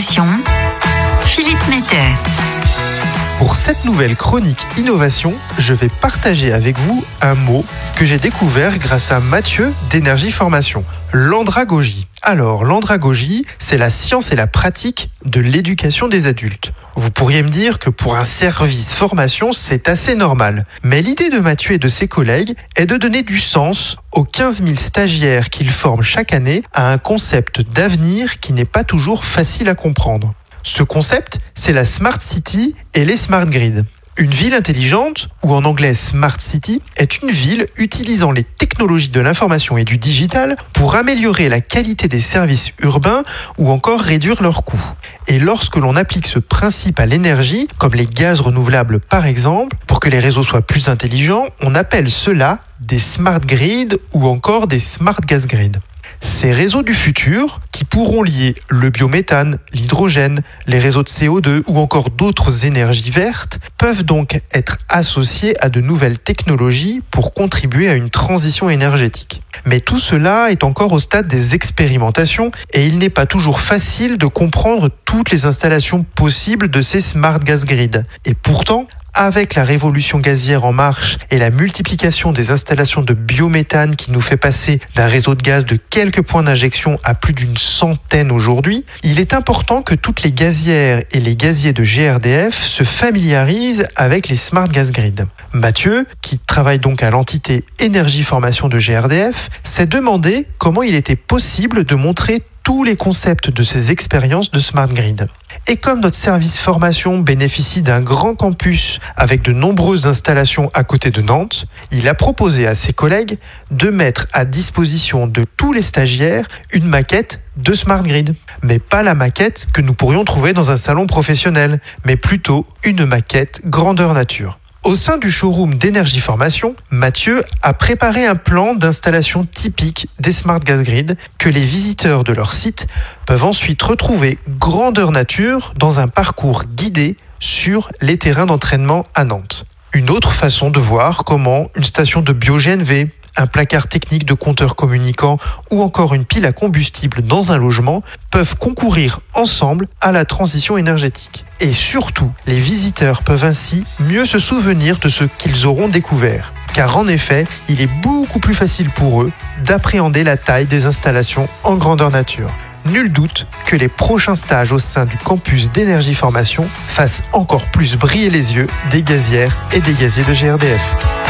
Formation, Philippe Metter. Pour cette nouvelle chronique innovation, je vais partager avec vous un mot que j'ai découvert grâce à Mathieu d'Énergie Formation, l'andragogie. Alors, l'andragogie, c'est la science et la pratique de l'éducation des adultes. Vous pourriez me dire que pour un service formation, c'est assez normal. Mais l'idée de Mathieu et de ses collègues est de donner du sens aux 15 000 stagiaires qu'ils forment chaque année à un concept d'avenir qui n'est pas toujours facile à comprendre. Ce concept, c'est la Smart City et les Smart Grids. Une ville intelligente, ou en anglais Smart City, est une ville utilisant les technologies de l'information et du digital pour améliorer la qualité des services urbains ou encore réduire leurs coûts. Et lorsque l'on applique ce principe à l'énergie, comme les gaz renouvelables par exemple, pour que les réseaux soient plus intelligents, on appelle cela des Smart Grids ou encore des Smart Gas Grids. Ces réseaux du futur, qui pourront lier le biométhane, l'hydrogène, les réseaux de CO2 ou encore d'autres énergies vertes, peuvent donc être associés à de nouvelles technologies pour contribuer à une transition énergétique. Mais tout cela est encore au stade des expérimentations et il n'est pas toujours facile de comprendre toutes les installations possibles de ces Smart Gas Grids. Et pourtant, avec la révolution gazière en marche et la multiplication des installations de biométhane qui nous fait passer d'un réseau de gaz de quelques points d'injection à plus d'une centaine aujourd'hui, il est important que toutes les gazières et les gaziers de GRDF se familiarisent avec les Smart Gas Grids. Mathieu, qui travaille donc à l'entité Énergie Formation de GRDF, s'est demandé comment il était possible de montrer tous les concepts de ces expériences de Smart Grid. Et comme notre service formation bénéficie d'un grand campus avec de nombreuses installations à côté de Nantes, il a proposé à ses collègues de mettre à disposition de tous les stagiaires une maquette de Smart Grid. Mais pas la maquette que nous pourrions trouver dans un salon professionnel, mais plutôt une maquette grandeur nature. Au sein du showroom d'Énergie Formation, Mathieu a préparé un plan d'installation typique des Smart Gas Grids que les visiteurs de leur site peuvent ensuite retrouver grandeur nature dans un parcours guidé sur les terrains d'entraînement à Nantes. Une autre façon de voir comment une station de bio GNV, un placard technique de compteurs communicants ou encore une pile à combustible dans un logement peuvent concourir ensemble à la transition énergétique. Et surtout, les visiteurs peuvent ainsi mieux se souvenir de ce qu'ils auront découvert. Car en effet, il est beaucoup plus facile pour eux d'appréhender la taille des installations en grandeur nature. Nul doute que les prochains stages au sein du campus d'Énergie Formation fassent encore plus briller les yeux des gazières et des gaziers de GRDF.